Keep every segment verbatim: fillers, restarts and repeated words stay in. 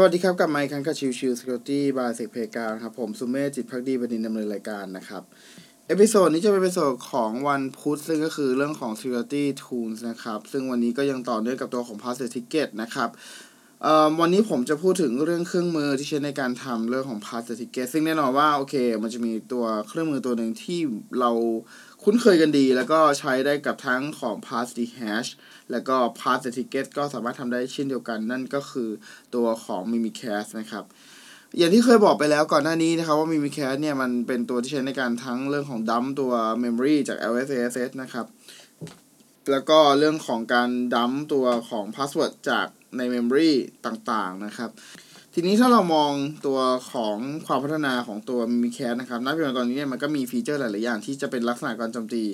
สวัสดีครับกลับมาอีกครั้งกับชิวชิว Security by Sec Playground ครับผมสุเมธจิตภักดีบดินทร์ดำเนินรายการนะครับเอพิโซดนี้จะเป็นเอพิโซดของวันพุธซึ่งก็คือเรื่องของ Security Tools นะครับซึ่งวันนี้ก็ยังต่อเนื่องกับตัวของ Password Ticket นะครับเอ่อวันนี้ผมจะพูดถึงเรื่องเครื่องมือที่ใช้ในการทำเรื่องของ Password Ticket ซึ่งแน่นอนว่าโอเคมันจะมีตัวเครื่องมือตัวหนึ่งที่เราคุ้นเคยกันดีแล้วก็ใช้ได้กับทั้งของ Password Hash แล้วก็ Password Ticket ก็สามารถทำได้เช่นเดียวกันนั่นก็คือตัวของ Mimikatz นะครับอย่างที่เคยบอกไปแล้วก่อนหน้านี้นะครับว่า Mimikatz เนี่ยมันเป็นตัวที่ใช้ในการทั้งเรื่องของดัมตัว Memory จาก แอล เอส เอส เอส นะครับแล้วก็เรื่องของการดัมตัวของ Password จากใน Memory ต่างๆนะครับทีนี้ถ้าเรามองตัวของความพัฒนาของตัว Mimikatz นะครับณปัจจุบันตอนนี้เนี่ยมันก็มีฟีเจอร์หลายๆอย่างที่จะเป็นลักษณะการโจมตี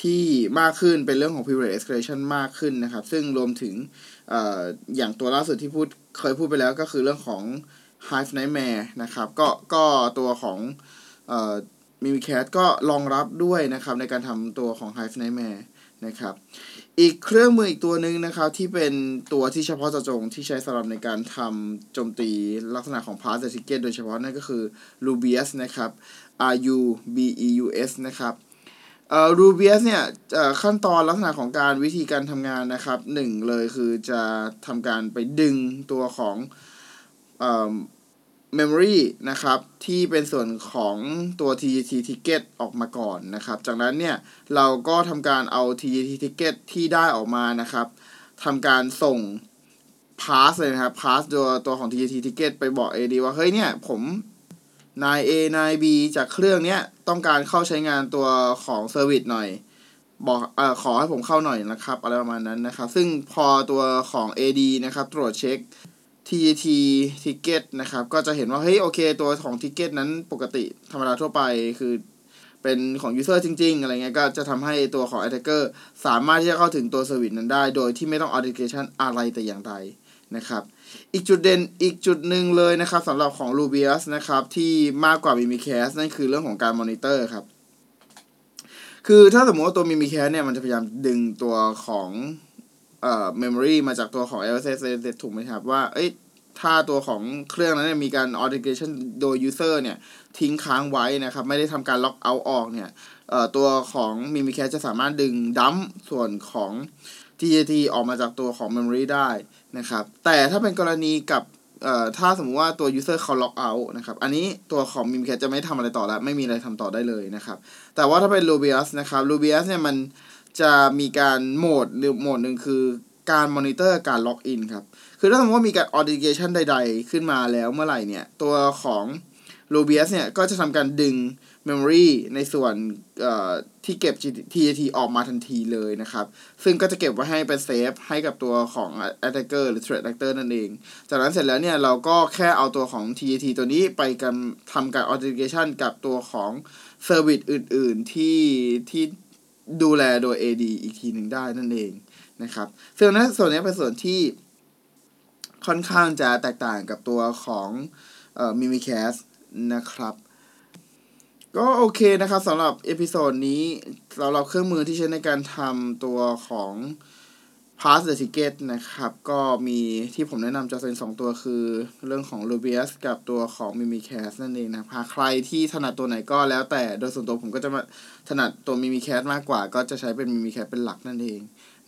ที่มากขึ้นเป็นเรื่องของ Privilege Escalation มากขึ้นนะครับซึ่งรวมถึง อ, อย่างตัวล่าสุดที่พูดเคยพูดไปแล้วก็คือเรื่องของ Hive Nightmare นะครับก็ก็ตัวของเอ่อ Mimikatz ก็รองรับด้วยนะครับในการทำตัวของ Hive Nightmare นะครับอีกเครื่องมืออีกตัวหนึ่งนะครับที่เป็นตัวที่เฉพาะเจาะจงที่ใช้สำหรับในการทำโจมตีลักษณะของ Password Ticket โดยเฉพาะนั่นก็คือ Rubeus นะครับ R U B E U S นะครับเอ่อ Rubeus เนี่ยขั้นตอนลักษณะของการวิธีการทำงานนะครับหนึ่งเลยคือจะทำการไปดึงตัวของเอ่อ memory นะครับที่เป็นส่วนของตัว ที จี ที ticket ออกมาก่อนนะครับจากนั้นเนี่ยเราก็ทำการเอา ที จี ที ticket ที่ได้ออกมานะครับทำการส่ง pass เลยนะครับ pass ตัวตัวของ ที จี ที ticket ไปบอก เอ ดี ว่าเฮ้ยเนี่ยผมนาย A นาย B จากเครื่องเนี้ยต้องการเข้าใช้งานตัวของ service หน่อยบอกเอ่อขอให้ผมเข้าหน่อยนะครับอะไรประมาณนั้นนะครับซึ่งพอตัวของ เอ ดี นะครับตรวจเช็คที จี ที ticket นะครับก็จะเห็นว่าเฮ้ยโอเคตัวของ ticket นั้นปกติธรรมดาทั่วไปคือเป็นของ user จริงๆอะไรเงี้ยก็จะทำให้ตัวของ attacker สามารถที่จะเข้าถึงตัว service นั้นได้โดยที่ไม่ต้อง authentication อะไรแต่อย่างใดนะครับอีกจุดเด่นอีกจุดหนึ่งเลยนะครับสำหรับของ Rubeus นะครับที่มากกว่า Mimikatz นั่นคือเรื่องของการ monitor ครับคือถ้าสมมติว่าตัว Mimikatz เนี่ยมันจะพยายามดึงตัวของเอ่อ memory มาจากตัวของ แอล เอส เอส เอส ถูกไหมครับว่าเอ้ยถ้าตัวของเครื่องนั้นมีการ authentication โดย user เนี่ยทิ้งค้างไว้นะครับไม่ได้ทำการ lock out ออกเนี่ยเอ่อตัวของ Mimikatz จะสามารถดึงดัมส่วนของ ที จี ที ออกมาจากตัวของ memory ได้นะครับแต่ถ้าเป็นกรณีกับเอ่อถ้าสมมุติว่าตัว user เขา lock out นะครับอันนี้ตัวของ Mimikatz จะไม่ทำอะไรต่อแล้วไม่มีอะไรทำต่อได้เลยนะครับแต่ว่าถ้าเป็น Rubeus นะครับ Rubeus เนี่ยมันจะมีการโหมดหรือโหมดหนึ่งคือการมอนิเตอร์การล็อกอินครับคือถ้าสมมติว่ามีการ authentication ใดๆขึ้นมาแล้วเมื่อไหร่เนี่ยตัวของ Rubeus เนี่ยก็จะทำการดึง memory ในส่วนที่เก็บ ที จี ที ออกมาทันทีเลยนะครับซึ่งก็จะเก็บไว้ให้เป็นเซฟให้กับตัวของ attacker หรือ threat actor นั่นเองจากนั้นเสร็จแล้วเนี่ยเราก็แค่เอาตัวของ ที จี ที ตัวนี้ไปกันทำการ authentication กับตัวของ service อื่นๆที่ที่ดูแลโดย เอ ดี อีกทีหนึ่งได้นั่นเองนะครับส่วนนั้นส่วนนี้เป็นส่วนที่ค่อนข้างจะแตกต่างกับตัวของเอ่อ Mimikatz นะครับก็โอเคนะครับสำหรับเอพิโซดนี้เราเราเครื่องมือที่ใช้ในการทำตัวของ Password Ticket นะครับก็มีที่ผมแนะนำจะเป็นสองตัวคือเรื่องของ Rubeus กับตัวของ Mimikatz นั่นเองนะครับใครที่ถนัดตัวไหนก็แล้วแต่โดยส่วนตัวผมก็จะมาถนัดตัว Mimikatz มากกว่าก็จะใช้เป็น Mimikatz เป็นหลักนั่นเอง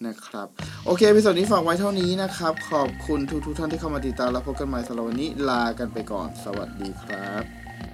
นะครับโอเคเอพิโซดนี้ฝากไว้เท่านี้นะครับขอบคุณทุกๆ ท่านที่เข้ามาติดตามและพบกันใหม่สัปดาห์นี้ลากันไปก่อนสวัสดีครับ